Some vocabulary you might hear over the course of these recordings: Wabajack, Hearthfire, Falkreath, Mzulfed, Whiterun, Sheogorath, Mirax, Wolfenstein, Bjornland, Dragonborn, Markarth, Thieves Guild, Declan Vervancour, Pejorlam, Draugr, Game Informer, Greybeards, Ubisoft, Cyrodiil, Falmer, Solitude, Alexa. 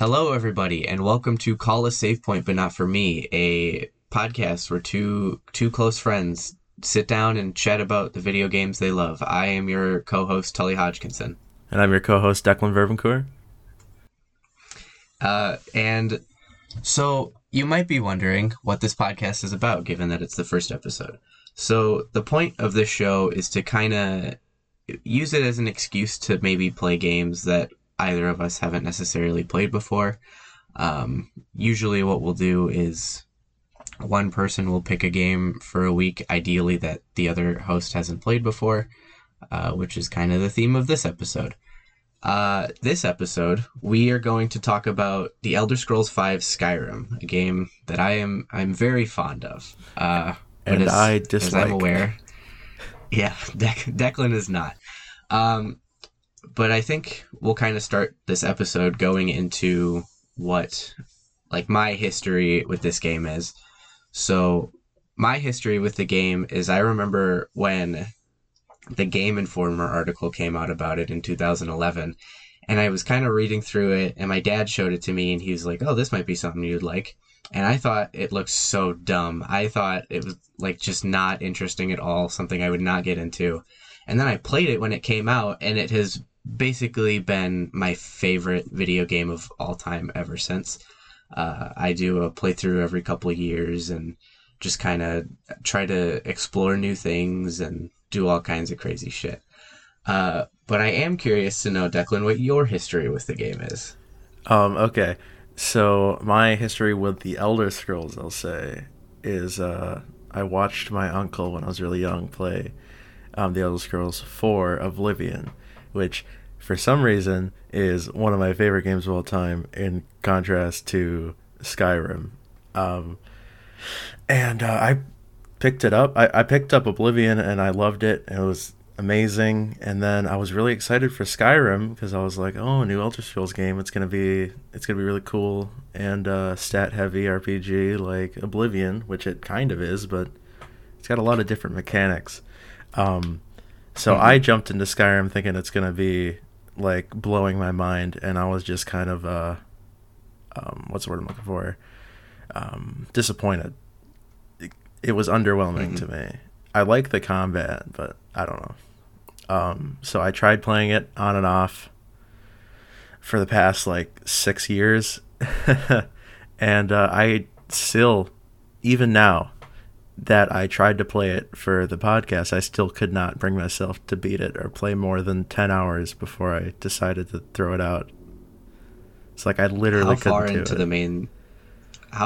Hello, everybody, and welcome to Call a Save Point, But Not For Me, a podcast where two close friends sit down and chat about the video games they love. I am your co-host, Tully Hodgkinson. And I'm your co-host, Declan Vervancour. And so you might be wondering what this podcast is about, given that it's the first episode. So the point of this show is to kind of use it as an excuse to maybe play games that either of us haven't necessarily played before. Usually what we'll do is one person will pick a game for a week, ideally that the other host hasn't played before, which is kind of the theme of this episode. This episode, we are going to talk about The Elder Scrolls V: Skyrim, a game that I'm very fond of. And I dislike. As I'm aware. Yeah, Declan is not. But I think we'll kind of start this episode going into what, like, my history with this game is. So my history with the game is I remember when the Game Informer article came out about it in 2011, and I was kind of reading through it, and my dad showed it to me, and he was like, oh, this might be something you'd like. And I thought it looked so dumb. I thought it was, like, just not interesting at all, something I would not get into. And then I played it when it came out, and it has basically been my favorite video game of all time ever since. I do a playthrough every couple of years and just kind of try to explore new things and do all kinds of crazy shit. But I am curious to know, Declan, what your history with the game is. Okay, so my history with The Elder Scrolls, I'll say, is I watched my uncle when I was really young play The Elder Scrolls IV: Oblivion, which for some reason is one of my favorite games of all time in contrast to Skyrim. I picked it up. I picked up Oblivion and I loved it. It was amazing. And then I was really excited for Skyrim because I was like, oh, a new Elder Scrolls game. It's gonna be really cool and stat heavy RPG like Oblivion, which it kind of is, but it's got a lot of different mechanics. So I jumped into Skyrim thinking it's going to be, like, blowing my mind, and I was just kind of, what's the word I'm looking for? Disappointed. It was underwhelming to me. I like the combat, but I don't know. So I tried playing it on and off for the past, like, 6 years, and I still, even now, that I tried to play it for the podcast, I still could not bring myself to beat it or play more than 10 hours before I decided to throw it out. It's like I literally couldn't do it. How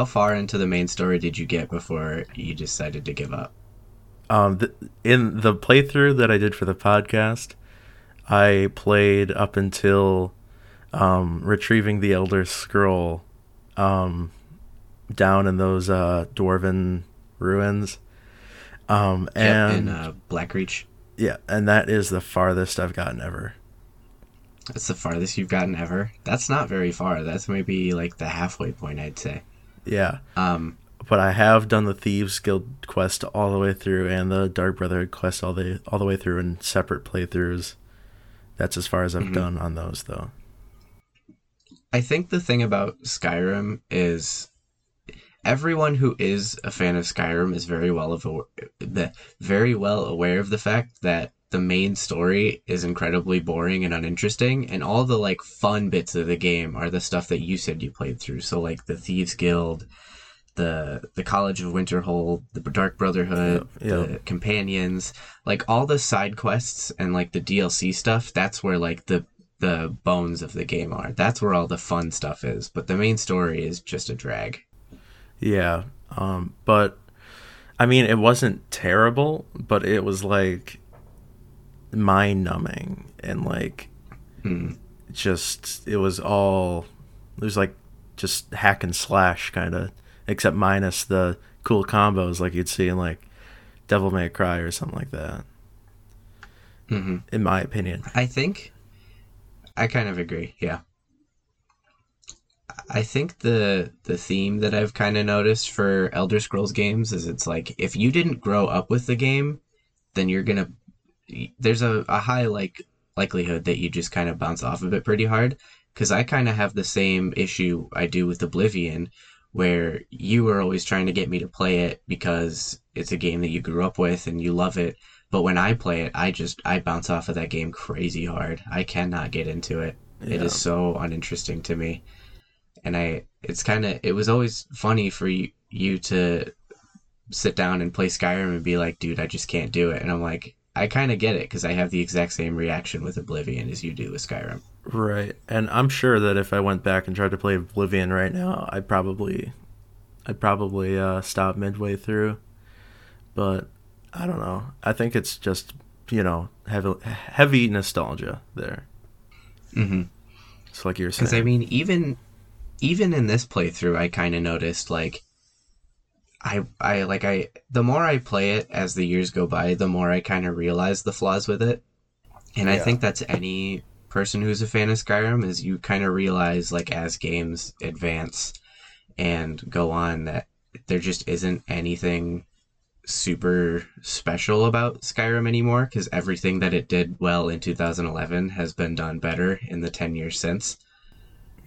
far into the main story did you get before you decided to give up? In the playthrough that I did for the podcast, I played up until retrieving the Elder Scroll down in those dwarven ruins, and Blackreach. Yeah, and that is the farthest I've gotten ever. That's the farthest you've gotten ever? That's not very far. That's maybe like the halfway point, I'd say. Yeah. But I have done the Thieves Guild quest all the way through and the Dark Brotherhood quest all the way through in separate playthroughs. That's as far as I've done on those, though. I think the thing about Skyrim is everyone who is a fan of Skyrim is very well aware of the fact that the main story is incredibly boring and uninteresting, and all the, like, fun bits of the game are the stuff that you said you played through. So, like, the Thieves Guild, the College of Winterhold, the Dark Brotherhood, the Companions, like, all the side quests and, like, the DLC stuff, that's where, like, the bones of the game are. That's where all the fun stuff is. But the main story is just a drag. Yeah, but, I mean, it wasn't terrible, but it was, like, mind-numbing, and, like, just, it was just hack and slash, kind of, except minus the cool combos, like, you'd see in, like, Devil May Cry or something like that, in my opinion. I think, I kind of agree, yeah. I think the theme that I've kind of noticed for Elder Scrolls games is it's like, if you didn't grow up with the game, then there's a high likelihood that you just kind of bounce off of it pretty hard. Because I kind of have the same issue I do with Oblivion, where you are always trying to get me to play it because it's a game that you grew up with and you love it. But when I play it, I bounce off of that game crazy hard. I cannot get into it. Yeah. It is so uninteresting to me. And it was always funny for you to sit down and play Skyrim and be like, dude, I just can't do it. And I'm like, I kind of get it, because I have the exact same reaction with Oblivion as you do with Skyrim. Right. And I'm sure that if I went back and tried to play Oblivion right now, I'd probably stop midway through. But I don't know. I think it's just, heavy nostalgia there. Mm-hmm. It's like you're saying. Because, I mean, even in this playthrough, I kind of noticed, like, I the more I play it as the years go by, the more I kind of realize the flaws with it. And yeah. I think that's any person who's a fan of Skyrim, is you kind of realize, like, as games advance and go on, that there just isn't anything super special about Skyrim anymore, because everything that it did well in 2011 has been done better in the 10 years since.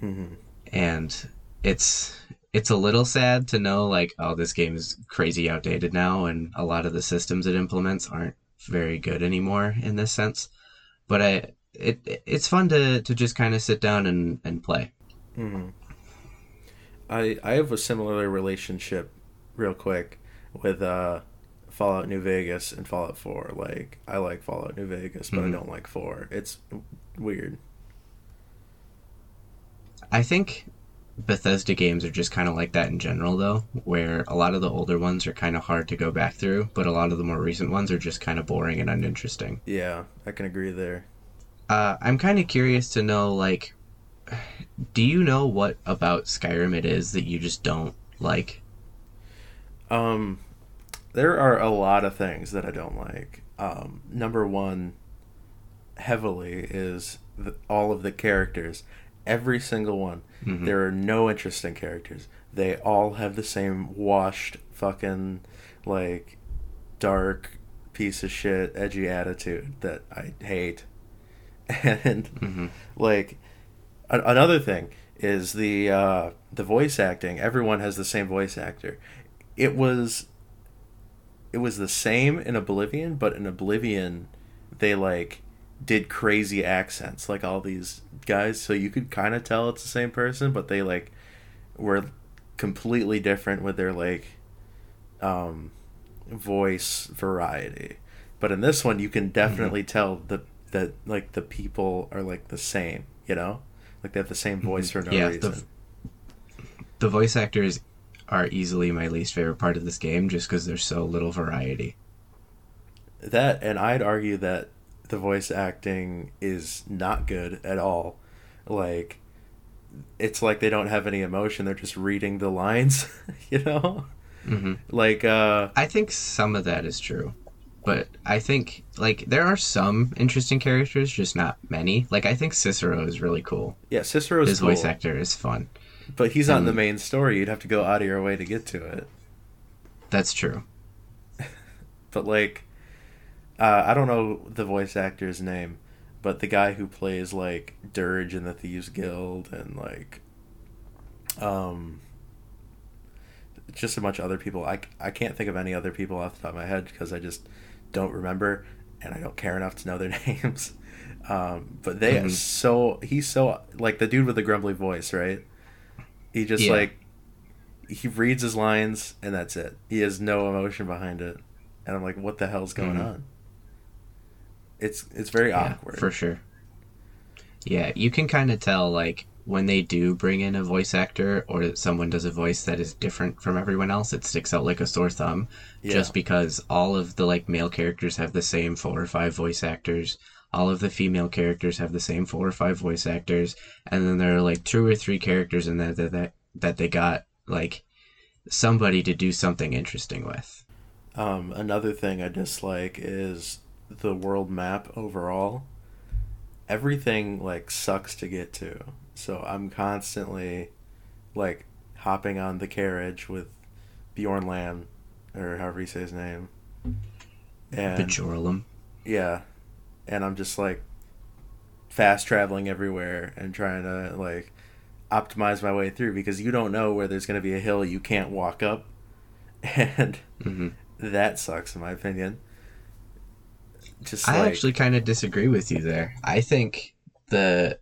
Mm-hmm. And it's a little sad to know, like, oh, this game is crazy outdated now, and a lot of the systems it implements aren't very good anymore in this sense. But it's fun to just kind of sit down and play. Mm-hmm. I have a similar relationship, real quick, with Fallout New Vegas and Fallout 4. Like, I like Fallout New Vegas, but mm-hmm. I don't like 4. It's weird. I think Bethesda games are just kind of like that in general, though, where a lot of the older ones are kind of hard to go back through, but a lot of the more recent ones are just kind of boring and uninteresting. Yeah, I can agree there. I'm kind of curious to know, like, do you know what about Skyrim it is that you just don't like? There are a lot of things that I don't like. Number one, heavily, is all of the characters. Every single one. Mm-hmm. There are no interesting characters. They all have the same washed, fucking, like, dark, piece of shit, edgy attitude that I hate. And, mm-hmm. like, another thing is the voice acting. Everyone has the same voice actor. It was the same in Oblivion, but in Oblivion, they, like, did crazy accents, like all these guys, so you could kind of tell it's the same person, but they, like, were completely different with their, like, voice variety. But in this one, you can definitely mm-hmm. tell that like the people are, like, the same, like they have the same voice for no reason. The voice actors are easily my least favorite part of this game, just because there's so little variety. That, and I'd argue that the voice acting is not good at all. Like, it's like they don't have any emotion. They're just reading the lines, Mm-hmm. Like, I think some of that is true. But I think, like, there are some interesting characters, just not many. Like, I think Cicero is really cool. Yeah, Cicero's His cool. voice actor is fun. But he's not in the main story. You'd have to go out of your way to get to it. That's true. But, like, I don't know the voice actor's name, but the guy who plays, like, Dirge in the Thieves Guild and, like, just a bunch of other people. I can't think of any other people off the top of my head because I just don't remember and I don't care enough to know their names. But they mm-hmm. are so... He's so... Like, the dude with the grumbly voice, right? He just, yeah. like... He reads his lines and that's it. He has no emotion behind it. And I'm like, what the hell's going mm-hmm. on? It's very awkward. For sure. Yeah, you can kind of tell, like, when they do bring in a voice actor or someone does a voice that is different from everyone else, it sticks out like a sore thumb. Yeah. Just because all of the, like, male characters have the same 4 or 5 voice actors. All of the female characters have the same 4 or 5 voice actors. And then there are, like, 2 or 3 characters in there that they got, like, somebody to do something interesting with. Another thing I dislike is the world map overall. Everything, like, sucks to get to. So I'm constantly, like, hopping on the carriage with Bjornland, or however you say his name. And Pejorlam. Yeah. And I'm just like, fast traveling everywhere and trying to like optimize my way through, because you don't know where there's going to be a hill you can't walk up, and that sucks in my opinion. I actually kind of disagree with you there. I think the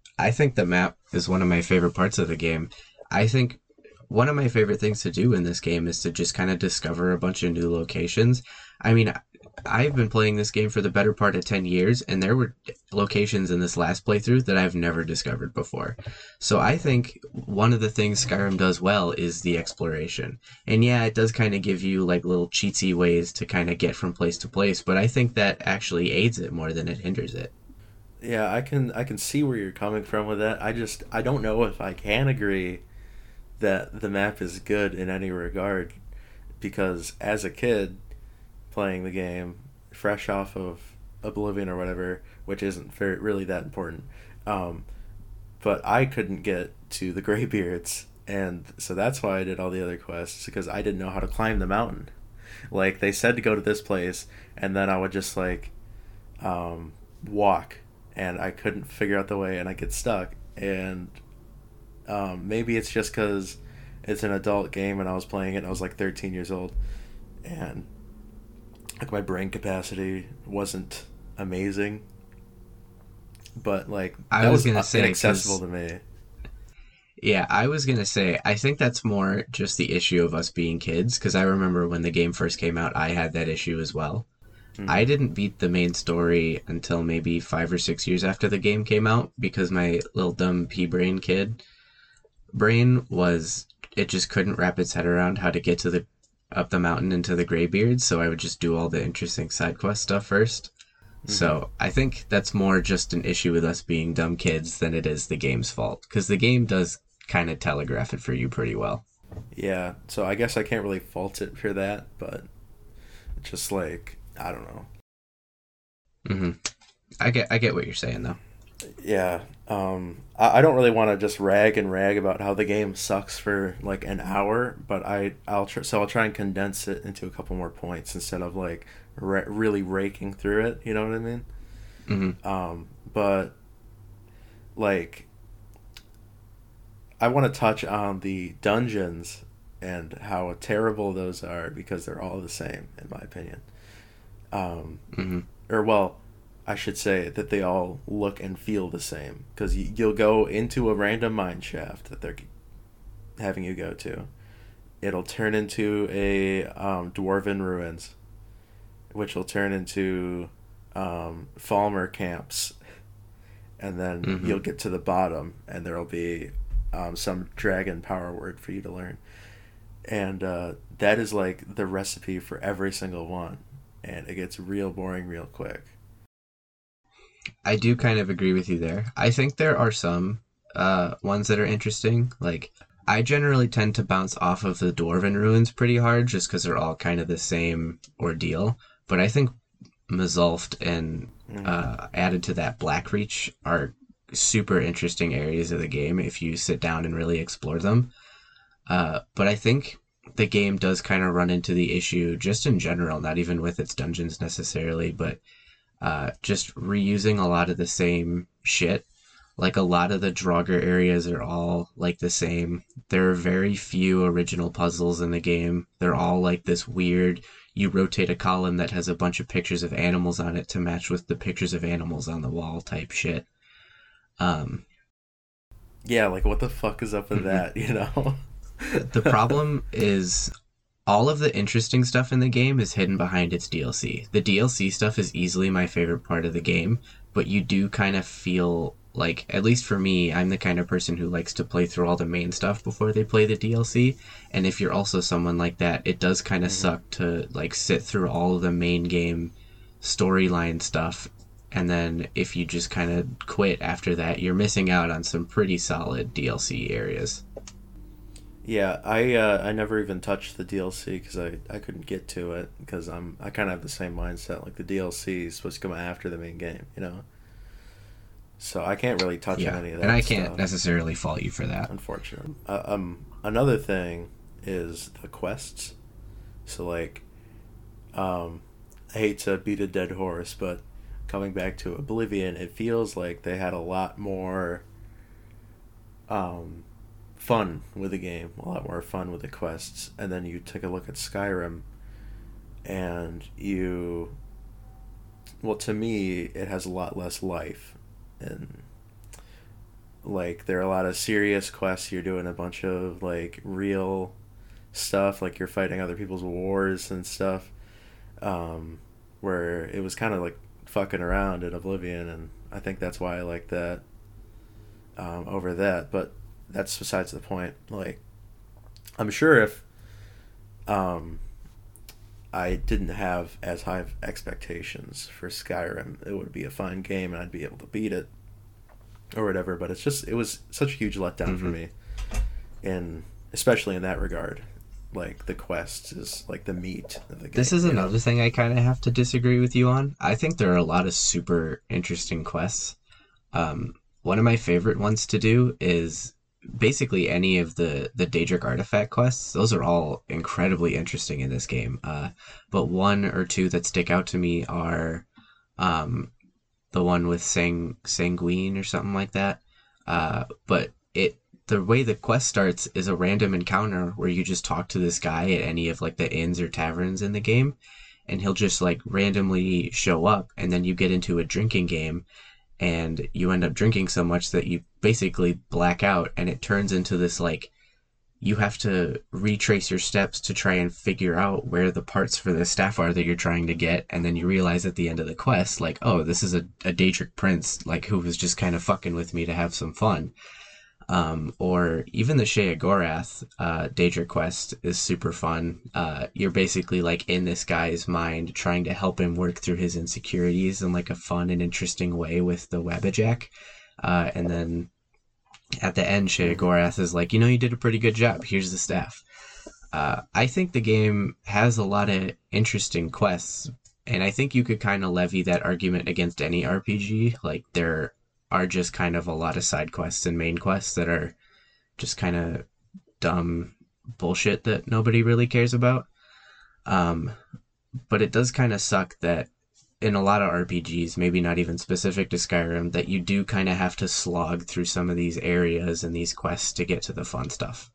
map is one of my favorite parts of the game. I think one of my favorite things to do in this game is to just kind of discover a bunch of new locations. I mean, I've been playing this game for the better part of 10 years, and there were locations in this last playthrough that I've never discovered before. So I think one of the things Skyrim does well is the exploration. And yeah, it does kind of give you like little cheatsy ways to kind of get from place to place, but I think that actually aids it more than it hinders it. Yeah, I can see where you're coming from with that. I don't know if I can agree that the map is good in any regard, because as a kid playing the game, fresh off of Oblivion or whatever, which isn't really that important. But I couldn't get to the Greybeards, and so that's why I did all the other quests, because I didn't know how to climb the mountain. Like, they said to go to this place, and then I would just, like, walk, and I couldn't figure out the way, and I get stuck. And maybe it's just because it's an adult game, and I was playing it, and I was, like, 13 years old, and like my brain capacity wasn't amazing, but like I was gonna say inaccessible to me. Yeah, I was gonna say I think that's more just the issue of us being kids, because I remember when the game first came out, I had that issue as well. I didn't beat the main story until maybe 5 or 6 years after the game came out, because my little dumb pea brain kid brain was, it just couldn't wrap its head around how to get to the up the mountain into the Greybeards, so I would just do all the interesting side quest stuff first. So I think that's more just an issue with us being dumb kids than it is the game's fault, because the game does kind of telegraph it for you pretty well. Yeah, so I guess I can't really fault it for that, but just like, I don't know. I get what you're saying, though. Yeah, I don't really want to just rag about how the game sucks for like an hour, but I'll try and condense it into a couple more points instead of like really raking through it. You know what I mean? But like, I want to touch on the dungeons and how terrible those are, because they're all the same in my opinion. Or well, I should say that they all look and feel the same, because you'll go into a random mine shaft that they're having you go to. It'll turn into a dwarven ruins, which will turn into Falmer camps, and then you'll get to the bottom, and there'll be some dragon power word for you to learn, and that is like the recipe for every single one, and it gets real boring real quick. I do kind of agree with you there. I think there are some ones that are interesting. Like, I generally tend to bounce off of the Dwarven Ruins pretty hard, just because they're all kind of the same ordeal. But I think Mzulfed and added to that Blackreach are super interesting areas of the game if you sit down and really explore them. But I think the game does kind of run into the issue just in general, not even with its dungeons necessarily, but just reusing a lot of the same shit. Like, a lot of the Draugr areas are all like the same. There are very few original puzzles in the game. They're all like this weird, you rotate a column that has a bunch of pictures of animals on it to match with the pictures of animals on the wall type shit. Yeah, like, what the fuck is up with that, you know? The problem is, all of the interesting stuff in the game is hidden behind its DLC. The DLC stuff is easily my favorite part of the game, but you do kind of feel like, at least for me, I'm the kind of person who likes to play through all the main stuff before they play the DLC, and if you're also someone like that, it does kind of suck to like sit through all of the main game storyline stuff, and then if you just kind of quit after that, you're missing out on some pretty solid DLC areas. Yeah, I never even touched the DLC because I couldn't get to it, because I kind of have the same mindset, like the DLC is supposed to come after the main game, you know? So I can't really touch on any of that. And I can't necessarily fault you for that. Unfortunately. Another thing is the quests. So like, I hate to beat a dead horse, but coming back to Oblivion, it feels like they had a lot more fun with the game, a lot more fun with the quests. And then you take a look at Skyrim, and you... Well, to me, it has a lot less life. And, like, there are a lot of serious quests. You're doing a bunch of, like, real stuff. Like, you're fighting other people's wars and stuff. Where it was kind of, like, fucking around in Oblivion. And I think that's why I like that over that. But that's besides the point. Like, I'm sure if... I didn't have as high of expectations for Skyrim, it would be a fine game and I'd be able to beat it or whatever, but it's just, it was such a huge letdown for me, and especially in that regard, like the quest is like the meat of the game. This is another thing I kind of have to disagree with you on. I think there are a lot of super interesting quests. One of my favorite ones to do is basically any of the Daedric artifact quests. Those are all incredibly interesting in this game, but one or two that stick out to me are the one with Sanguine or something like that, but the way the quest starts is a random encounter where you just talk to this guy at any of like the inns or taverns in the game, and he'll just like randomly show up, and then you get into a drinking game. And you end up drinking so much that you basically black out, and it turns into this, like, you have to retrace your steps to try and figure out where the parts for the staff are that you're trying to get. And then you realize at the end of the quest, like, oh, this is a Daedric prince, like, who was just kind of fucking with me to have some fun. Or even the Sheogorath Daedric quest is super fun. You're basically like in this guy's mind trying to help him work through his insecurities in like a fun and interesting way with the Wabajack. And then at the end, Sheogorath is like, you know, you did a pretty good job. Here's the staff. I think the game has a lot of interesting quests, and I think you could kind of levy that argument against any RPG. Like, they're are just kind of a lot of side quests and main quests that are just kind of dumb bullshit that nobody really cares about. But it does kind of suck that in a lot of RPGs, maybe not even specific to Skyrim, that you do kind of have to slog through some of these areas and these quests to get to the fun stuff.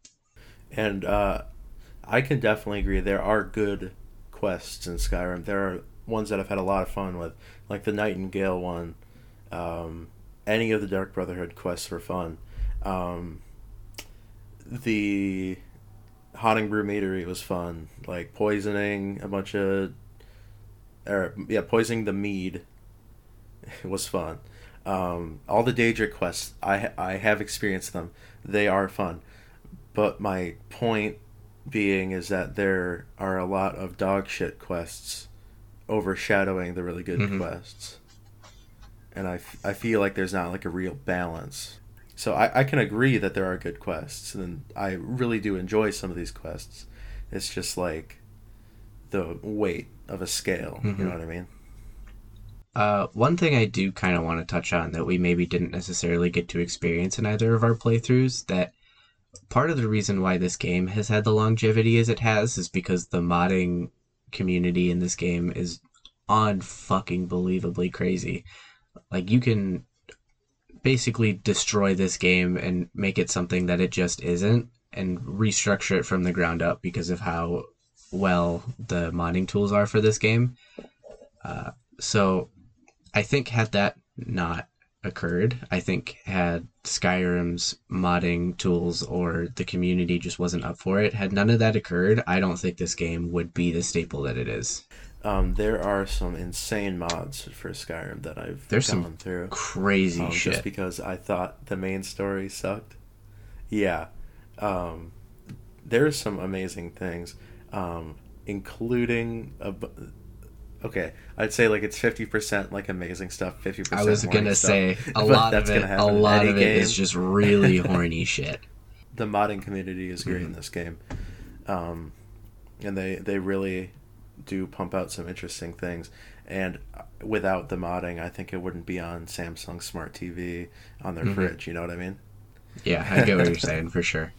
And I can definitely agree. There are good quests in Skyrim. There are ones that I've had a lot of fun with, like the Nightingale one. Any of the Dark Brotherhood quests were fun. The Haunting Brew Meadery was fun. Like, poisoning a bunch of... poisoning the mead was fun. All the Daedric quests, I have experienced them. They are fun. But my point being is that there are a lot of dog shit quests overshadowing the really good quests. And I feel like there's not, like, a real balance. So I can agree that there are good quests, and I really do enjoy some of these quests. It's just, like, the weight of a scale, you know what I mean? One thing I do kind of want to touch on that we maybe didn't necessarily get to experience in either of our playthroughs, that part of the reason why this game has had the longevity as it has is because the modding community in this game is un-fucking-believably crazy. Like, you can basically destroy this game and make it something that it just isn't and restructure it from the ground up because of how well the modding tools are for this game. So I think had that not occurred, I think had Skyrim's modding tools or the community just wasn't up for it, had none of that occurred, I don't think this game would be the staple that it is. There are some insane mods for Skyrim that I've gone through. Crazy shit. Just because I thought the main story sucked. Yeah. There's some amazing things, including... Okay, I'd say like it's 50% like amazing stuff, 50% I was going to say, a lot of it is just really horny shit. The modding community is great in this game. And they really... do pump out some interesting things, and without the modding I think it wouldn't be on Samsung Smart TV on their fridge, you know what I mean? Yeah, I get what you're saying for sure.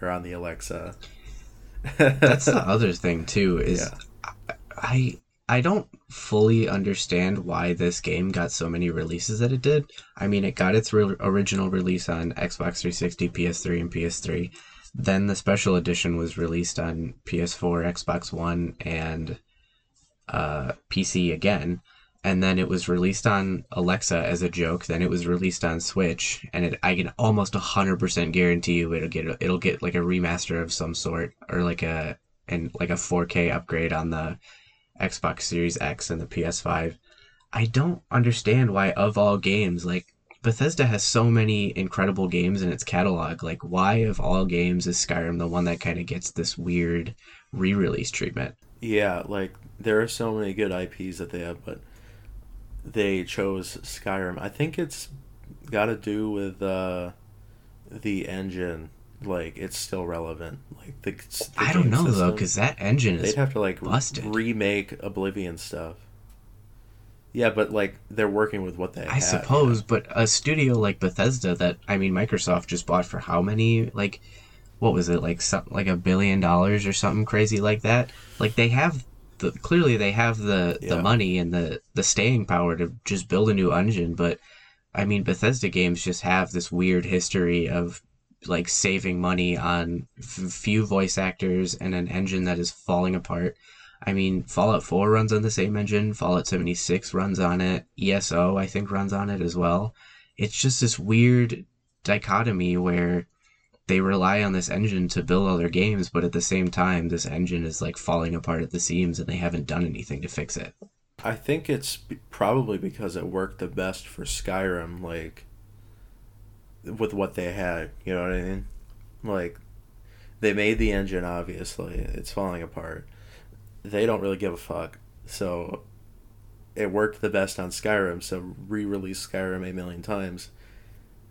Or on the Alexa. That's the other thing too is I I don't fully understand why this game got so many releases that it did. I mean, it got its original release on Xbox 360, PS3, and PS3. Then the special edition was released on PS4, Xbox One, and PC again. And then it was released on Alexa as a joke. Then it was released on Switch, and I can almost 100% guarantee you it'll get like a remaster of some sort, or like a 4K upgrade on the Xbox Series X and the PS5. I don't understand why, of all games, like, Bethesda has so many incredible games in its catalog. Like, why, of all games, is Skyrim the one that kind of gets this weird re-release treatment? Yeah, like, there are so many good IPs that they have, but they chose Skyrim. I think it's got to do with the engine. Like, it's still relevant. Like, the I don't know, system, though, because that engine is, they'd have to, like, busted. Remake Oblivion stuff. Yeah, but, like, they're working with what they have. I suppose, you know? But a studio like Bethesda that, I mean, Microsoft just bought for how many, like, what was it, like $1 billion or something crazy like that? Like, they have, clearly they have the money and the staying power to just build a new engine, but, I mean, Bethesda games just have this weird history of, like, saving money on few voice actors and an engine that is falling apart. I mean, Fallout 4 runs on the same engine, Fallout 76 runs on it, ESO, I think, runs on it as well. It's just this weird dichotomy where they rely on this engine to build all their games, but at the same time, this engine is, like, falling apart at the seams and they haven't done anything to fix it. I think it's probably because it worked the best for Skyrim, like, with what they had, you know what I mean? Like, they made the engine, obviously. It's falling apart. They don't really give a fuck. So, it worked the best on Skyrim, so re-release Skyrim 1 million times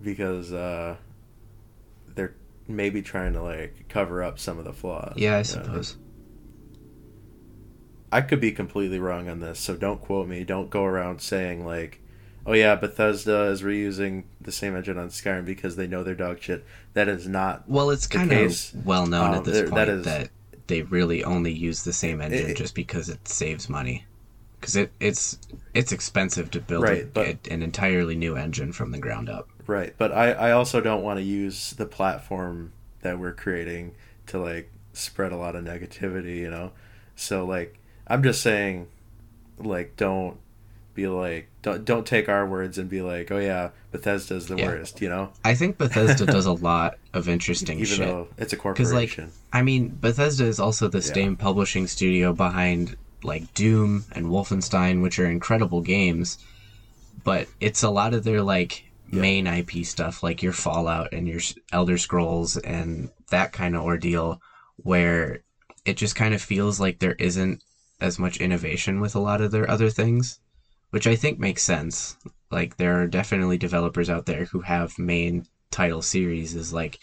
because they're maybe trying to, like, cover up some of the flaws. Yeah, I suppose. Know? I could be completely wrong on this, so don't quote me. Don't go around saying, like, oh yeah, Bethesda is reusing the same engine on Skyrim because they know their dog shit. That is not well. It's kind of well known at this point that they really only use the same engine just because it saves money. Because it's expensive to build an entirely new engine from the ground up. Right, but I also don't want to use the platform that we're creating to, like, spread a lot of negativity, you know. So, like, I'm just saying, like, don't. Be like, don't take our words and be like, oh yeah, Bethesda's the worst, you know? I think Bethesda does a lot of interesting shit. Even though it's a corporation. Because, like, I mean, Bethesda is also the same publishing studio behind, like, Doom and Wolfenstein, which are incredible games, but it's a lot of their, like, main IP stuff, like your Fallout and your Elder Scrolls and that kind of ordeal, where it just kind of feels like there isn't as much innovation with a lot of their other things. Which I think makes sense. Like, there are definitely developers out there who have main title series. Is like,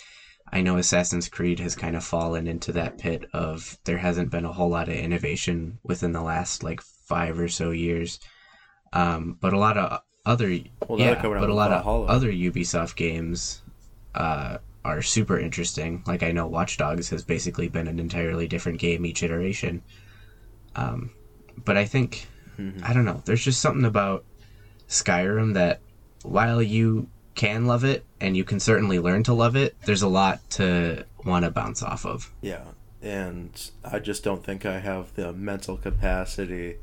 I know Assassin's Creed has kind of fallen into that pit of there hasn't been a whole lot of innovation within the last, like, 5 or so years. But a lot of other other Ubisoft games are super interesting. Like, I know Watch Dogs has basically been an entirely different game each iteration. But I think, I don't know, there's just something about Skyrim that, while you can love it, and you can certainly learn to love it, there's a lot to want to bounce off of. Yeah, and I just don't think I have the mental capacity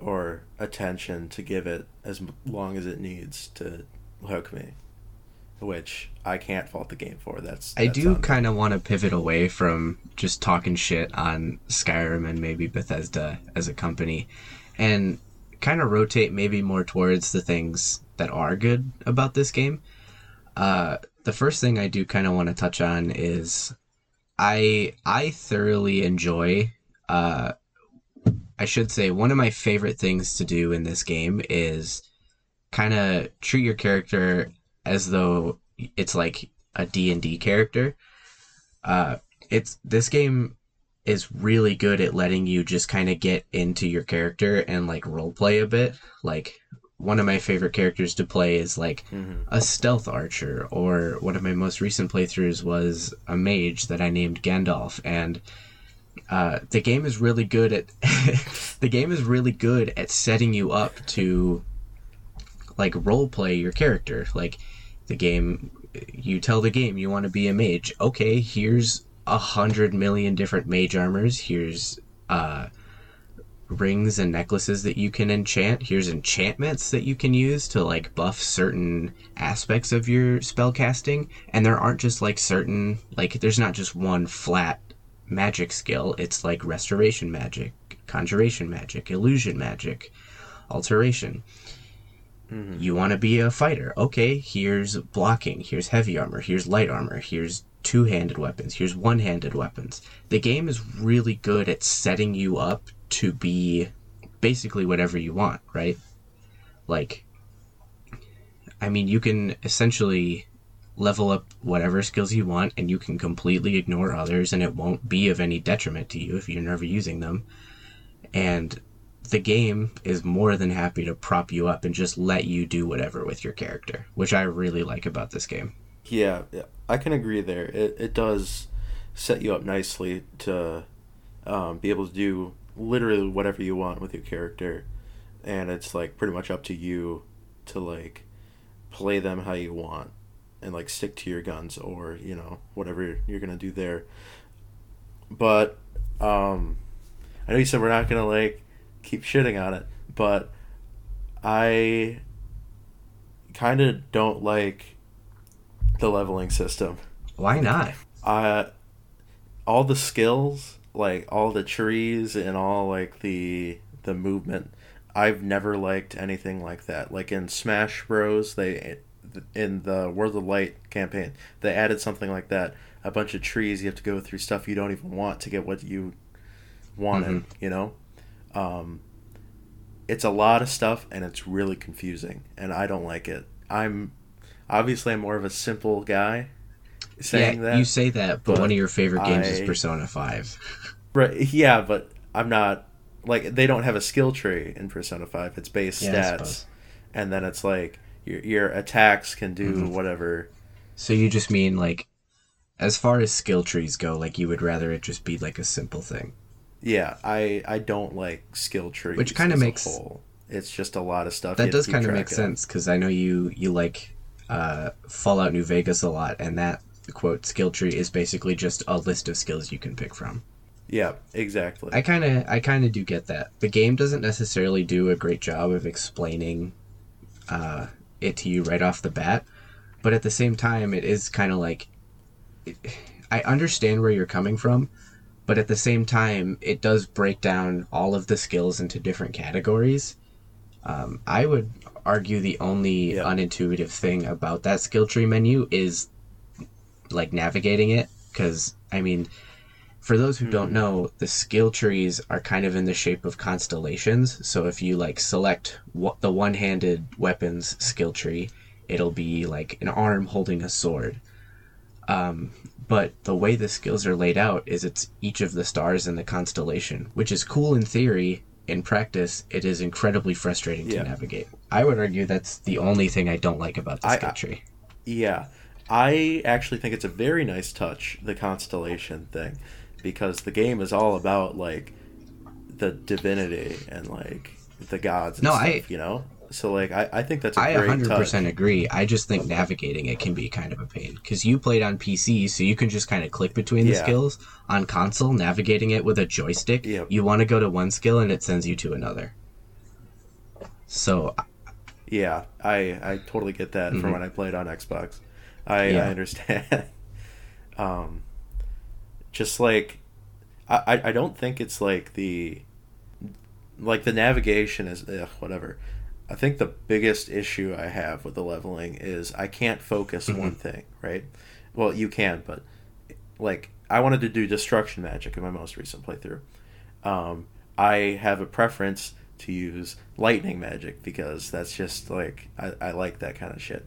or attention to give it as long as it needs to hook me, which I can't fault the game for. I do kind of want to pivot away from just talking shit on Skyrim and maybe Bethesda as a company, and kind of rotate maybe more towards the things that are good about this game. The first thing I do kind of want to touch on is I thoroughly enjoy, I should say, one of my favorite things to do in this game is kind of treat your character as though it's like a D&D character. This game is really good at letting you just kind of get into your character and, like, roleplay a bit. Like, one of my favorite characters to play is, like, a stealth archer, or one of my most recent playthroughs was a mage that I named Gandalf, and the game is really good at setting you up to like role play your character. Like the game, you tell the game you want to be a mage. Okay, here's 100 million different mage armors. Here's rings and necklaces that you can enchant. Here's enchantments that you can use to like buff certain aspects of your spell casting. And there aren't just like certain, like there's not just one flat magic skill. It's like restoration magic, conjuration magic, illusion magic, alteration. Mm-hmm. You want to be a fighter. Okay, here's blocking, here's heavy armor, here's light armor, here's two-handed weapons, here's one-handed weapons. The game is really good at setting you up to be basically whatever you want, right? Like, I mean, you can essentially level up whatever skills you want, and you can completely ignore others, and it won't be of any detriment to you if you're never using them. And the game is more than happy to prop you up and just let you do whatever with your character, which I really like about this game. Yeah, I can agree there. It does set you up nicely to be able to do literally whatever you want with your character, and it's like pretty much up to you to like play them how you want and like stick to your guns, or you know, whatever you're gonna do there. But I know you said we're not gonna like keep shitting on it, but I kind of don't like the leveling system. Why not? All the skills, like all the trees and all like the movement, I've never liked anything like that. Like in Smash Bros, they, in the World of Light campaign, they added something like that. A bunch of trees, you have to go through stuff you don't even want to get what you wanted, you know? It's a lot of stuff and it's really confusing and I don't like it. I'm more of a simple guy saying that. You say that, but one of your favorite games is Persona 5. Right, yeah, but I'm not, like, they don't have a skill tree in Persona 5. It's base stats. And then it's like your attacks can do whatever. So you just mean, like, as far as skill trees go, like, you would rather it just be, like, a simple thing. Yeah, I don't like skill trees. Which kind of makes... It's just a lot of stuff. That does kind of make sense, because I know you like Fallout New Vegas a lot, and that, quote, skill tree is basically just a list of skills you can pick from. Yeah, exactly. I kind of do get that. The game doesn't necessarily do a great job of explaining it to you right off the bat, but at the same time, it is kind of like... I understand where you're coming from, but at the same time, it does break down all of the skills into different categories. I would argue the only unintuitive thing about that skill tree menu is, like, navigating it. Because, I mean, for those who don't know, the skill trees are kind of in the shape of constellations. So if you, like, select the one-handed weapons skill tree, it'll be, like, an arm holding a sword. But the way the skills are laid out is it's each of the stars in the constellation, which is cool in theory. In practice, it is incredibly frustrating to navigate. I would argue that's the only thing I don't like about this skill tree. Yeah. I actually think it's a very nice touch, the constellation thing, because the game is all about, like, the divinity and, like, the gods and stuff, you know? So, like, I think that's a great touch. I 100% agree. I just think navigating it can be kind of a pain. Because you played on PC, so you can just kind of click between the skills. On console, navigating it with a joystick, you want to go to one skill and it sends you to another. So... yeah, I totally get that from when I played on Xbox. I understand. Just, like... I don't think it's, like, the... Like, the navigation is... Ugh, whatever. I think the biggest issue I have with the leveling is I can't focus one thing, right? Well, you can, but, like, I wanted to do destruction magic in my most recent playthrough. I have a preference to use lightning magic because that's just, like, I like that kind of shit.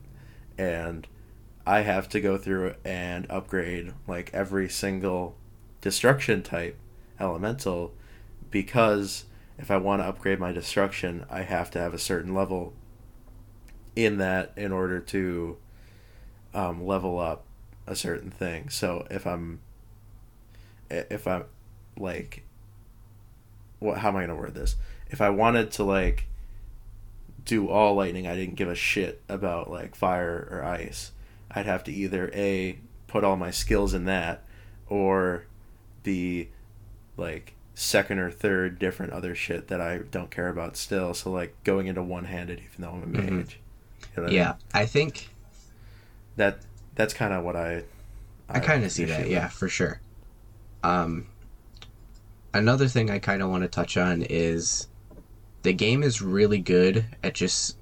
And I have to go through and upgrade, like, every single destruction type elemental because... If I want to upgrade my destruction, I have to have a certain level in that in order to level up a certain thing. So if I'm like, what? How am I going to word this? If I wanted to, like, do all lightning, I didn't give a shit about, like, fire or ice, I'd have to either A, put all my skills in that, or the, like, second or third different other shit that I don't care about still. So, like, going into one-handed, even though I'm a mage. You know what I mean? I think that's kind of what I kind of see that, yeah, for sure. Another thing I kind of want to touch on is the game is really good at just,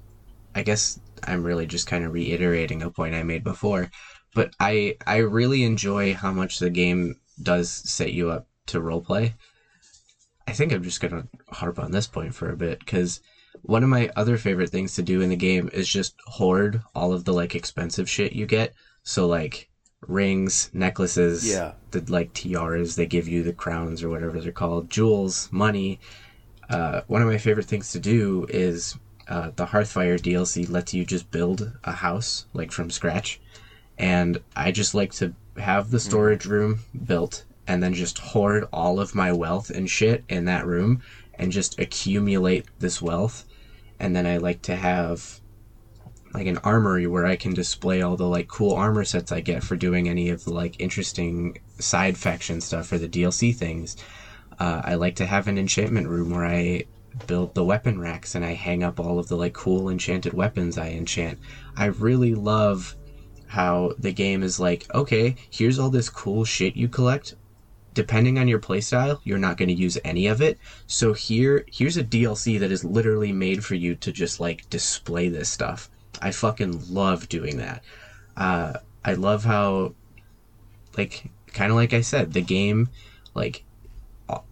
I guess I'm really just kind of reiterating a point I made before, but I really enjoy how much the game does set you up to roleplay. I think I'm just going to harp on this point for a bit, because one of my other favorite things to do in the game is just hoard all of the, like, expensive shit you get. So, like, rings, necklaces, the, like, tiaras they give you, the crowns or whatever they're called, jewels, money. One of my favorite things to do is the Hearthfire DLC lets you just build a house, like, from scratch. And I just like to have the storage room built and then just hoard all of my wealth and shit in that room and just accumulate this wealth. And then I like to have, like, an armory where I can display all the, like, cool armor sets I get for doing any of the, like, interesting side faction stuff or the DLC things. I like to have an enchantment room where I build the weapon racks and I hang up all of the, like, cool enchanted weapons I enchant. I really love how the game is like, okay, here's all this cool shit you collect. Depending on your playstyle, you're not going to use any of it. So here's a DLC that is literally made for you to just, like, display this stuff. I fucking love doing that. I love how, like, kind of like I said, the game, like,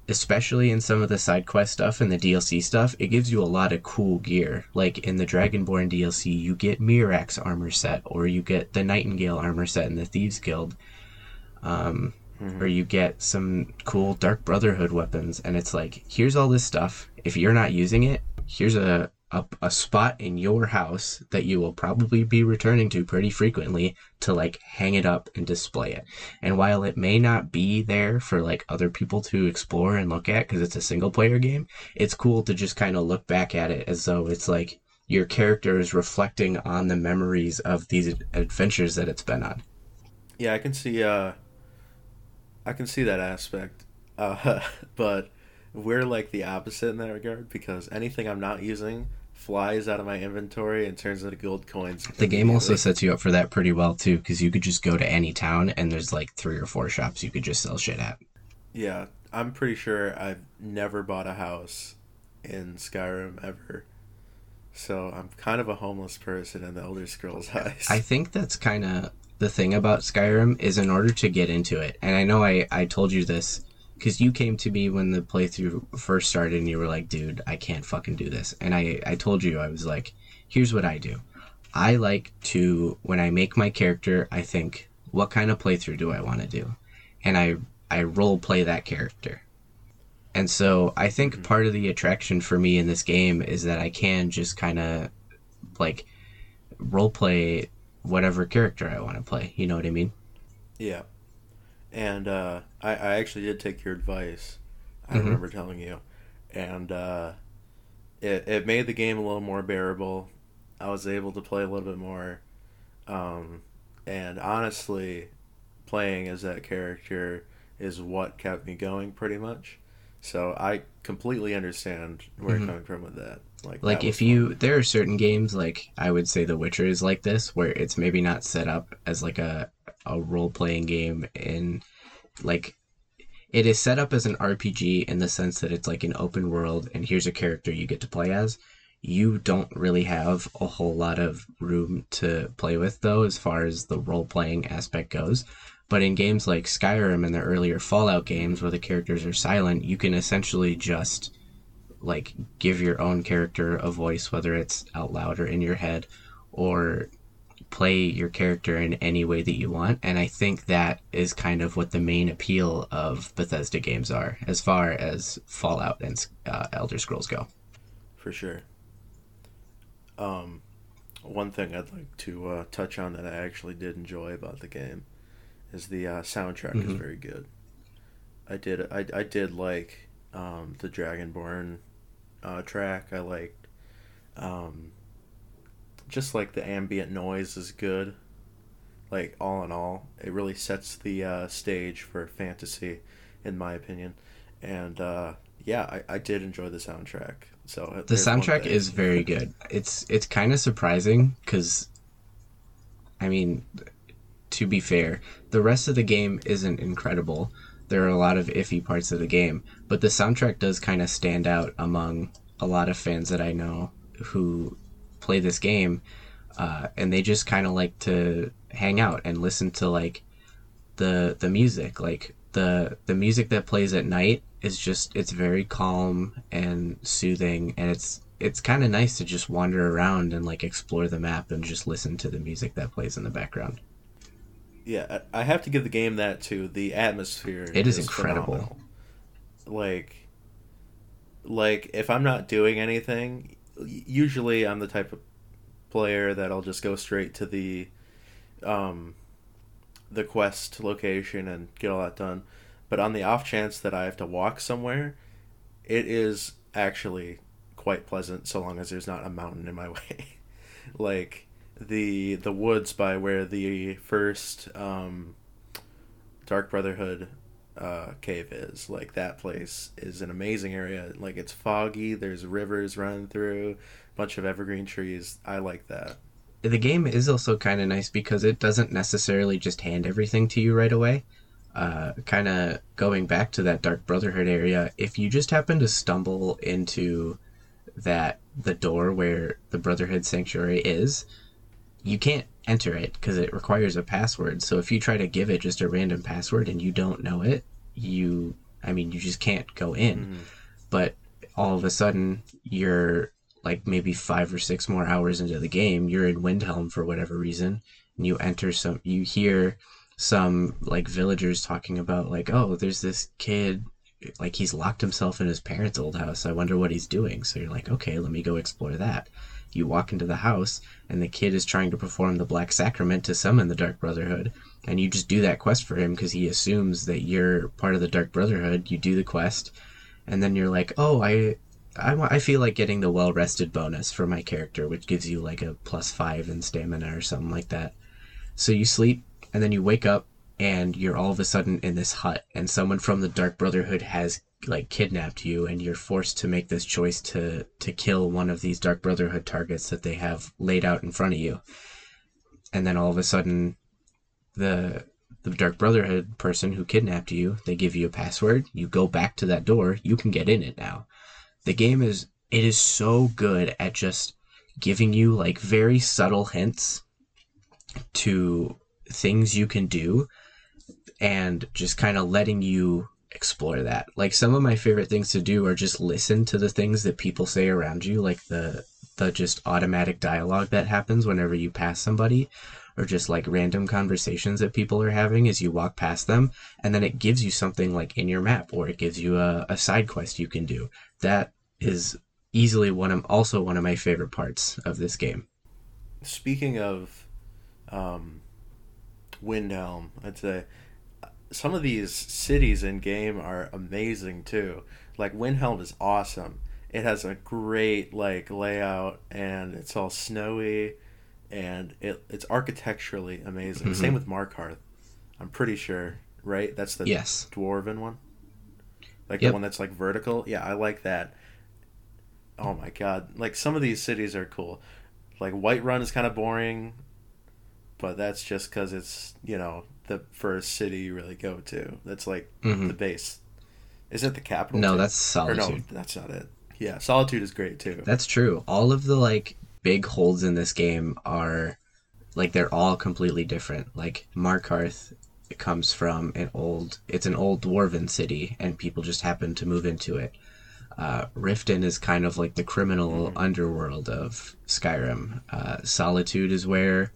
especially in some of the side quest stuff and the DLC stuff, it gives you a lot of cool gear. Like, in the Dragonborn DLC, you get Mirax armor set, or you get the Nightingale armor set in the Thieves Guild. Or you get some cool Dark Brotherhood weapons, and it's like, here's all this stuff. If you're not using it, here's a spot in your house that you will probably be returning to pretty frequently to, like, hang it up and display it. And while it may not be there for, like, other people to explore and look at because it's a single-player game, it's cool to just kind of look back at it as though it's, like, your character is reflecting on the memories of these adventures that it's been on. Yeah, I can see that aspect, but we're, like, the opposite in that regard, because anything I'm not using flies out of my inventory and turns into gold coins. The game also sets you up for that pretty well, too, because you could just go to any town, and there's, like, 3 or 4 shops you could just sell shit at. Yeah, I'm pretty sure I've never bought a house in Skyrim ever, so I'm kind of a homeless person in the Elder Scrolls eyes. I think that's kind of the thing about Skyrim is, in order to get into it, and I know I told you this because you came to me when the playthrough first started and you were like, dude, I can't fucking do this. And I told you, I was like, here's what I do. I like to, when I make my character, I think, what kind of playthrough do I want to do? And I role play that character. And so I think part of the attraction for me in this game is that I can just kind of, like, role play whatever character I want to play, you know what I mean? Yeah. And I actually did take your advice, I remember telling you, and it made the game a little more bearable. I was able to play a little bit more, and honestly, playing as that character is what kept me going pretty much, so I completely understand where you're coming from with that. Like if you, there are certain games, like, I would say The Witcher is like this, where it's maybe not set up as, like, a role-playing game in, like, it is set up as an RPG in the sense that it's, like, an open world, and here's a character you get to play as. You don't really have a whole lot of room to play with, though, as far as the role-playing aspect goes. But in games like Skyrim and the earlier Fallout games, where the characters are silent, you can essentially just, like, give your own character a voice, whether it's out loud or in your head, or play your character in any way that you want. And I think that is kind of what the main appeal of Bethesda games are, as far as Fallout and Elder Scrolls go. For sure. One thing I'd like to touch on that I actually did enjoy about the game is the soundtrack is very good. I did. I did like the Dragonborn track. I liked just like the ambient noise is good. Like all in all, it really sets the stage for fantasy, in my opinion. And I did enjoy the soundtrack. So the soundtrack is very good. It's kind of surprising because, I mean, to be fair, the rest of the game isn't incredible. There are a lot of iffy parts of the game, but the soundtrack does kind of stand out among a lot of fans that I know who play this game, and they just kind of like to hang out and listen to like the music. Like the music that plays at night is just, it's very calm and soothing, and it's kind of nice to just wander around and like explore the map and just listen to the music that plays in the background. Yeah, I have to give the game that too. The atmosphere, it is incredible. Phenomenal. Like if I'm not doing anything, usually I'm the type of player that'll just go straight to the quest location and get all that done. But on the off chance that I have to walk somewhere, it is actually quite pleasant, so long as there's not a mountain in my way. Like the woods by where the first Dark Brotherhood cave is, like that place is an amazing area. Like it's foggy, there's rivers running through, a bunch of evergreen trees. I like that. The game is also kind of nice because it doesn't necessarily just hand everything to you right away. Kind of going back to that Dark Brotherhood area, if you just happen to stumble into the door where the Brotherhood Sanctuary is, you can't enter it because it requires a password. So if you try to give it just a random password and you don't know it, you just can't go in. Mm-hmm. But all of a sudden, you're like maybe 5 or 6 more hours into the game, you're in Windhelm for whatever reason, and you hear some like villagers talking about like, oh, there's this kid, like he's locked himself in his parents' old house. I wonder what he's doing. So you're like, okay, let me go explore that. You walk into the house and the kid is trying to perform the Black Sacrament to summon the Dark Brotherhood. And you just do that quest for him because he assumes that you're part of the Dark Brotherhood. You do the quest and then you're like, oh, I feel like getting the well-rested bonus for my character, which gives you like a +5 in stamina or something like that. So you sleep and then you wake up and you're all of a sudden in this hut and someone from the Dark Brotherhood has like kidnapped you and you're forced to make this choice to kill one of these Dark Brotherhood targets that they have laid out in front of you. And then all of a sudden the Dark Brotherhood person who kidnapped you, they give you a password, you go back to that door, you can get in it now. The game is so good at just giving you like very subtle hints to things you can do and just kind of letting you explore that. Like some of my favorite things to do are just listen to the things that people say around you, like the just automatic dialogue that happens whenever you pass somebody, or just like random conversations that people are having as you walk past them. And then it gives you something like in your map, or it gives you a side quest you can do. That is easily one of my favorite parts of this game. Speaking of Windhelm, I'd say some of these cities in game are amazing too. Like Windhelm is awesome. It has a great like layout and it's all snowy and it's architecturally amazing. Mm-hmm. Same with Markarth, I'm pretty sure, right? That's the dwarven one. Like yep. The one that's like vertical. Yeah, I like that. Oh my god. Like some of these cities are cool. Like Whiterun is kind of boring, but that's just because it's, you know, the first city you really go to. That's like mm-hmm. the base. Is it the capital? No, that's Solitude. Or no, that's not it. Yeah, Solitude is great too. That's true. All of the like big holds in this game are like they're all completely different. Like Markarth, it comes from an old dwarven city, and people just happen to move into it. Riften is kind of like the criminal mm-hmm. underworld of Skyrim. Solitude is where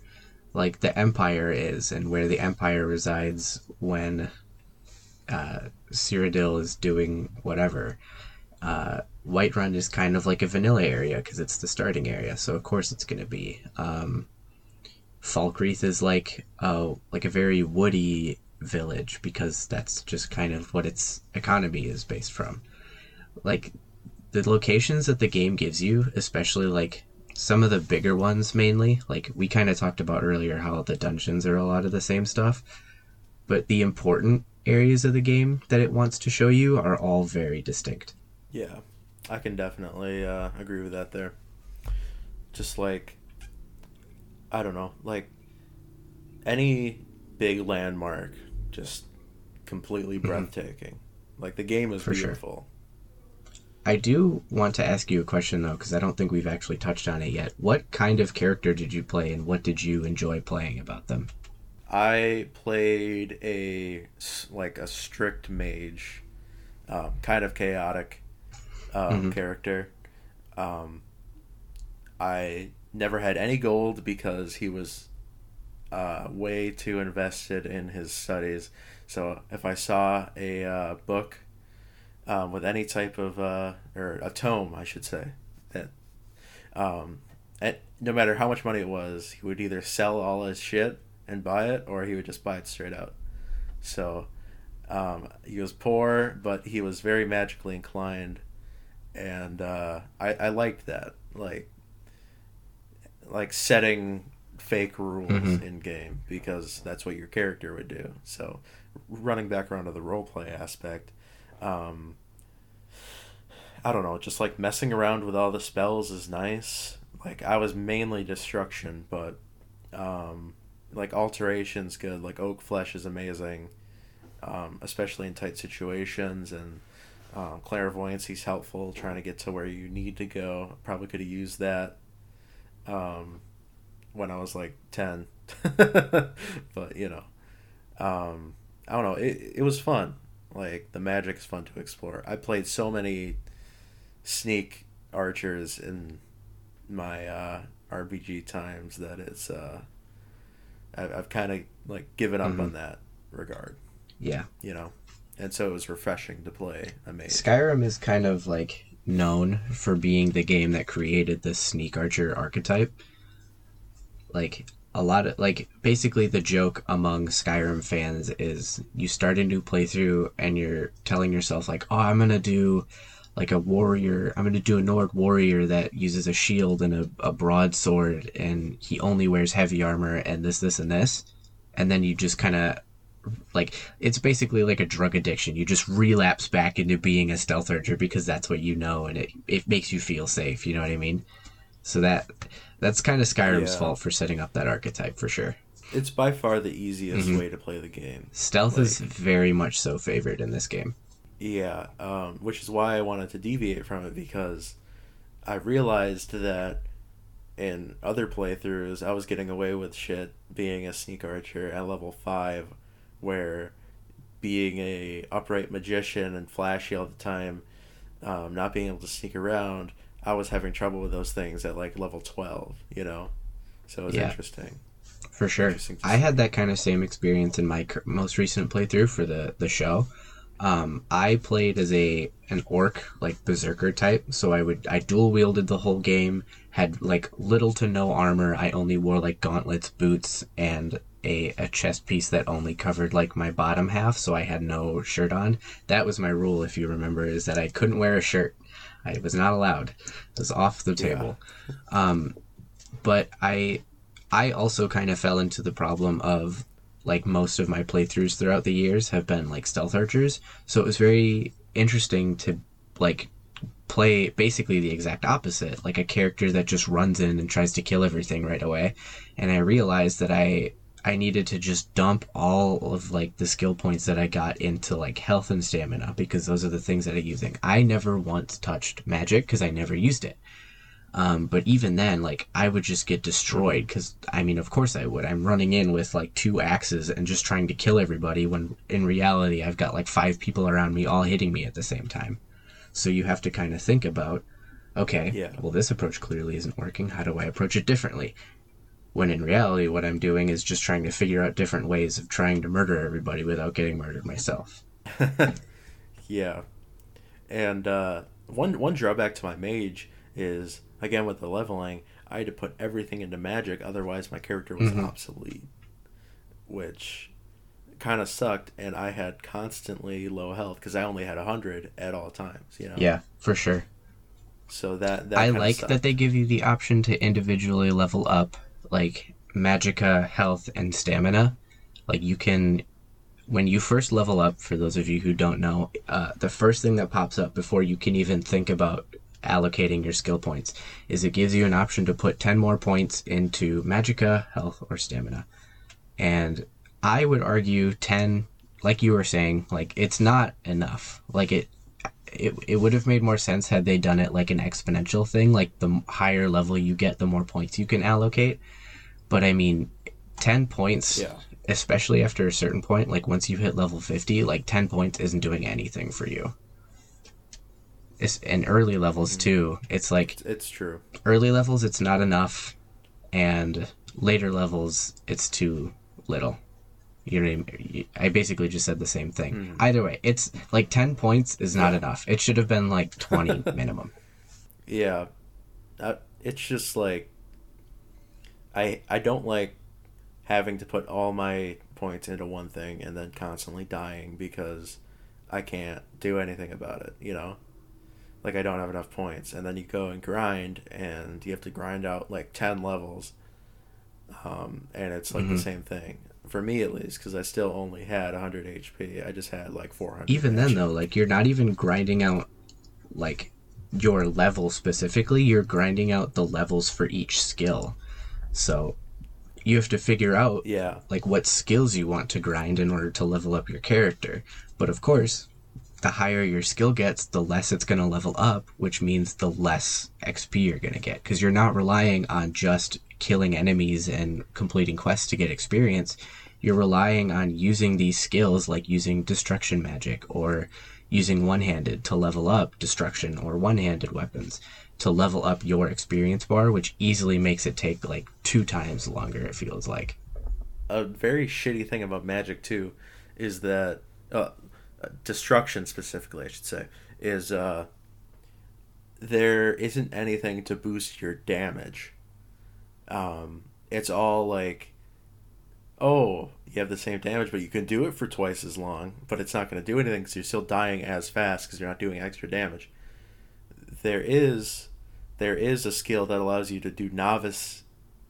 like the Empire is, and where the Empire resides when Cyrodiil is doing whatever. Whiterun is kind of like a vanilla area because it's the starting area, so of course it's going to be. Falkreath is like a very woody village, because that's just kind of what its economy is based from. Like, the locations that the game gives you, especially like some of the bigger ones mainly, like we kind of talked about earlier how the dungeons are a lot of the same stuff, but the important areas of the game that it wants to show you are all very distinct. Yeah, I can definitely agree with that there. Just like, I don't know, like any big landmark, just completely breathtaking. Like, the game is beautiful. Sure. I do want to ask you a question, though, because I don't think we've actually touched on it yet. What kind of character did you play, and what did you enjoy playing about them? I played a strict mage, kind of chaotic character. I never had any gold because he was way too invested in his studies. So if I saw a book with any type of or a tome, I should say, that no matter how much money it was, he would either sell all his shit and buy it, or he would just buy it straight out. So he was poor, but he was very magically inclined, and I liked that, like setting fake rules in game, because that's what your character would do. So running back around to the role play aspect, I don't know, just like messing around with all the spells is nice. Like, I was mainly destruction, but like alteration's good. Like, oak flesh is amazing, especially in tight situations, and clairvoyancy's helpful, trying to get to where you need to go. Probably could have used that when I was like 10. But you know, I don't know, it was fun. Like, the magic's fun to explore. I played so many sneak archers in my RPG times that it's I've kind of like given up on that regard. Yeah, you know, and so it was refreshing to play a mage. Skyrim is kind of like known for being the game that created the sneak archer archetype. Like, a lot of, like, basically the joke among Skyrim fans is you start a new playthrough and you're telling yourself, like, oh, I'm gonna do like a warrior, I'm gonna do a Nord warrior that uses a shield and a broadsword, and he only wears heavy armor and this and this, and then you just kind of, like, it's basically like a drug addiction. You just relapse back into being a stealth archer because that's what you know, and it makes you feel safe, you know what I mean? So that's kind of Skyrim's fault for setting up that archetype, for sure. It's by far the easiest way to play the game. Stealth is very much so favored in this game. Yeah, which is why I wanted to deviate from it, because I realized that in other playthroughs I was getting away with shit being a sneak archer at level 5, where being a upright magician and flashy all the time, not being able to sneak around, I was having trouble with those things at like level 12, you know? So it was interesting. For sure. Interesting. I had that kind of same experience in my most recent playthrough for the show. I played as an orc, like berserker type. So I dual wielded the whole game, had like little to no armor. I only wore like gauntlets, boots, and a chest piece that only covered like my bottom half. So I had no shirt on. That was my rule, if you remember, is that I couldn't wear a shirt. I was not allowed. It was off the table. But I also kind of fell into the problem of, like, most of my playthroughs throughout the years have been like stealth archers. So it was very interesting to like play basically the exact opposite, like a character that just runs in and tries to kill everything right away. And I realized that I needed to just dump all of like the skill points that I got into like health and stamina, because those are the things that I'm using. I never once touched magic because I never used it. But even then, like, I would just get destroyed because, I mean, of course I would. I'm running in with like 2 axes and just trying to kill everybody when in reality I've got like 5 people around me all hitting me at the same time. So you have to kind of think about, okay, well, this approach clearly isn't working. How do I approach it differently? When in reality, what I'm doing is just trying to figure out different ways of trying to murder everybody without getting murdered myself. Yeah. And one drawback to my mage is, again, with the leveling, I had to put everything into magic. Otherwise, my character was obsolete, which kind of sucked, and I had constantly low health because I only had 100 at all times, you know? Yeah, for sure. So that I like sucked. That they give you the option to individually level up, like, magicka, health, and stamina. Like, you can... When you first level up, for those of you who don't know, the first thing that pops up before you can even think about allocating your skill points is it gives you an option to put 10 more points into magicka, health, or stamina. And I would argue 10, like you were saying, like, it's not enough. Like, it would have made more sense had they done it like an exponential thing. Like, the higher level you get, the more points you can allocate. But, I mean, 10 points... Yeah. Especially after a certain point, like once you hit level 50, like 10 points isn't doing anything for you. It's in early levels too. It's like... It's true. Early levels, it's not enough. And later levels, it's too little. You know what I mean? I basically just said the same thing. Mm-hmm. Either way, it's like 10 points is not enough. It should have been like 20 minimum. Yeah. It's just like... I don't like having to put all my points into one thing and then constantly dying because I can't do anything about it, you know? Like, I don't have enough points. And then you go and grind, and you have to grind out, like, 10 levels. And it's, like, the same thing. For me, at least, because I still only had 100 HP. I just had, like, 400 Even HP. Then, though, like, you're not even grinding out, like, your level specifically. You're grinding out the levels for each skill. So... You have to figure out like what skills you want to grind in order to level up your character. But of course, the higher your skill gets, the less it's going to level up, which means the less XP you're going to get. Because you're not relying on just killing enemies and completing quests to get experience. You're relying on using these skills, like using destruction magic or using one-handed to level up destruction or one-handed weapons, to level up your experience bar, which easily makes it take like 2 times longer, it feels like. A very shitty thing about Magic too is that destruction specifically, I should say, is there isn't anything to boost your damage. It's all like, oh, you have the same damage, but you can do it for twice as long, but it's not going to do anything because you're still dying as fast because you're not doing extra damage. There is a skill that allows you to do novice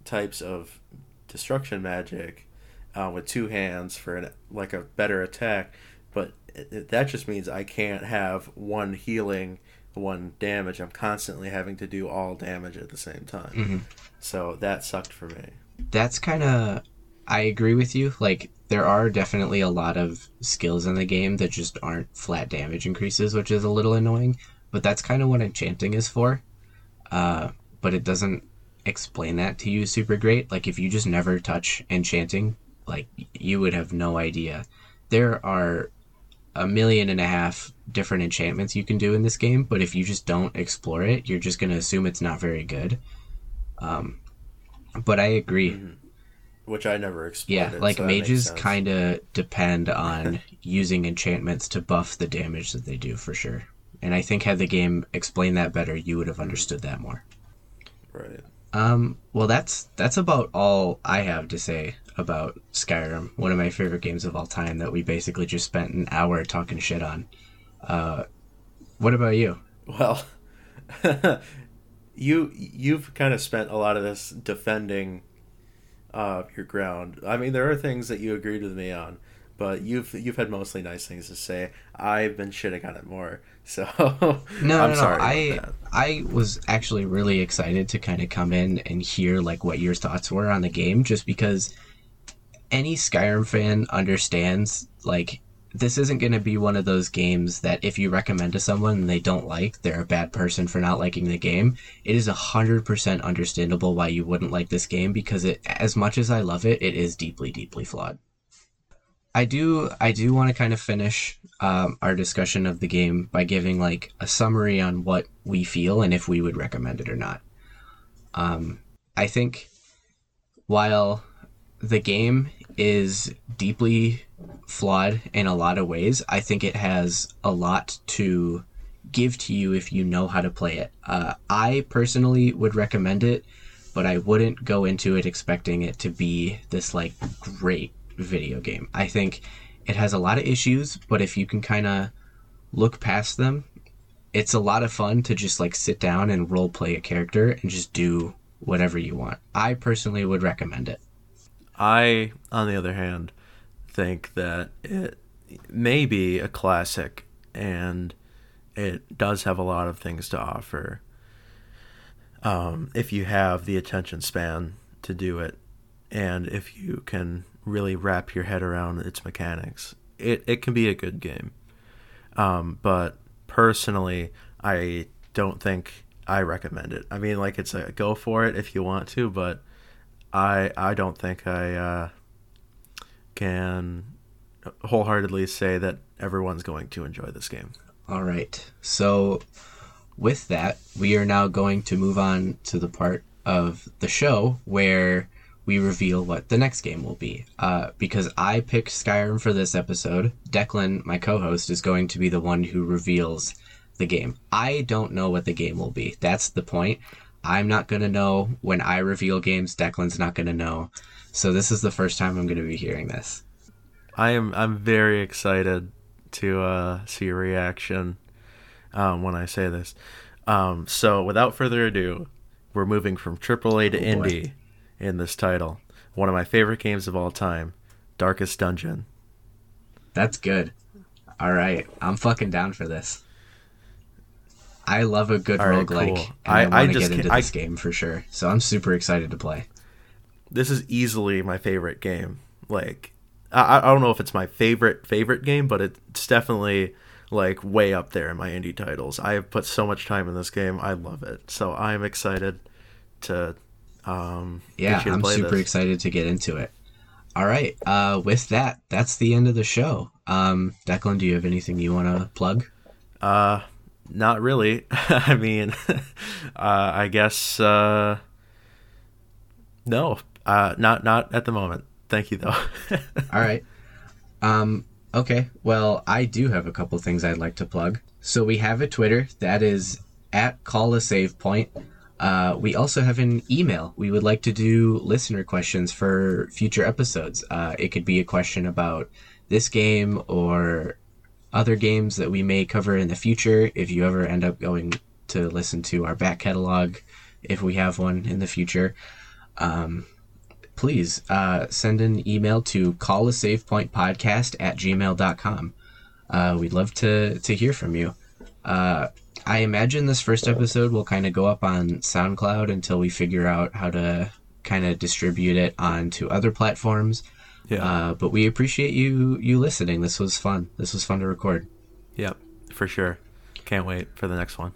types of destruction magic with 2 hands for a better attack, but that just means I can't have one healing, one damage. I'm constantly having to do all damage at the same time. Mm-hmm. So that sucked for me. That's kind of... I agree with you. Like, there are definitely a lot of skills in the game that just aren't flat damage increases, which is a little annoying. But that's kind of what enchanting is for. But it doesn't explain that to you super great. Like, if you just never touch enchanting, like, you would have no idea. There are 1.5 million different enchantments you can do in this game, but if you just don't explore it, you're just going to assume it's not very good. But I agree. Mm-hmm. Which I never explored. Yeah, like, so mages kind of depend on using enchantments to buff the damage that they do, for sure. And I think had the game explained that better, you would have understood that more. Right. Well, that's about all I have to say about Skyrim, one of my favorite games of all time that we basically just spent an hour talking shit on. What about you? Well, you've kind of spent a lot of this defending your ground. I mean, there are things that you agreed with me on. But you've had mostly nice things to say. I've been shitting on it more, so I'm sorry. I was actually really excited to kind of come in and hear like what your thoughts were on the game, just because any Skyrim fan understands like this isn't going to be one of those games that if you recommend to someone and they don't like, they're a bad person for not liking the game. It is 100% understandable why you wouldn't like this game because it, as much as I love it, it is deeply, deeply flawed. I do want to kind of finish our discussion of the game by giving like a summary on what we feel and if we would recommend it or not. I think while the game is deeply flawed in a lot of ways, I think it has a lot to give to you if you know how to play it. I personally would recommend it, but I wouldn't go into it expecting it to be this like great video game. I think it has a lot of issues, but if you can kind of look past them, it's a lot of fun to just like sit down and role play a character and just do whatever you want. I personally would recommend it. I, on the other hand, think that it may be a classic and it does have a lot of things to offer. If you have the attention span to do it and if you can really wrap your head around its mechanics, it can be a good game. But personally, I don't think I recommend it. I mean, like, it's a go for it if you want to, but I don't think I can wholeheartedly say that everyone's going to enjoy this game. All right. So with that, we are now going to move on to the part of the show where we reveal what the next game will be. Because I picked Skyrim for this episode, Declan, my co-host, is going to be the one who reveals the game. I don't know what the game will be. That's the point. I'm not going to know. When I reveal games, Declan's not going to know. So this is the first time I'm going to be hearing this. I'm very excited to see your reaction when I say this. So without further ado, we're moving from AAA to indie in this title. One of my favorite games of all time, Darkest Dungeon. That's good. All right. I'm fucking down for this. I love a good roguelike, cool. And I want to get into this game for sure. So I'm super excited to play. This is easily my favorite game. Like, I don't know if it's my favorite game, but it's definitely like way up there in my indie titles. I have put so much time in this game. I love it. So I'm excited to excited to get into it. All right. With that, that's the end of the show. Declan, do you have anything you want to plug? Not really. I mean, I guess no. Not at the moment. Thank you, though. All right. Okay. Well, I do have a couple things I'd like to plug. So we have a Twitter that is @CallASavePoint. We also have an email. We would like to do listener questions for future episodes. It could be a question about this game or other games that we may cover in the future if you ever end up going to listen to our back catalog, if we have one in the future. Please send an email to callasavepointpodcast@gmail.com. We'd love to hear from you. I imagine this first episode will kind of go up on SoundCloud until we figure out how to kind of distribute it onto other platforms. Yeah. But we appreciate you listening. This was fun. This was fun to record. Yep, for sure. Can't wait for the next one.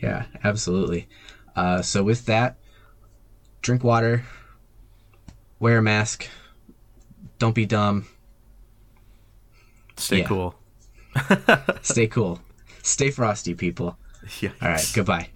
Yeah, absolutely. So with that, drink water, wear a mask, don't be dumb. Stay cool. Stay cool. Stay frosty, people. Yeah. All right, goodbye.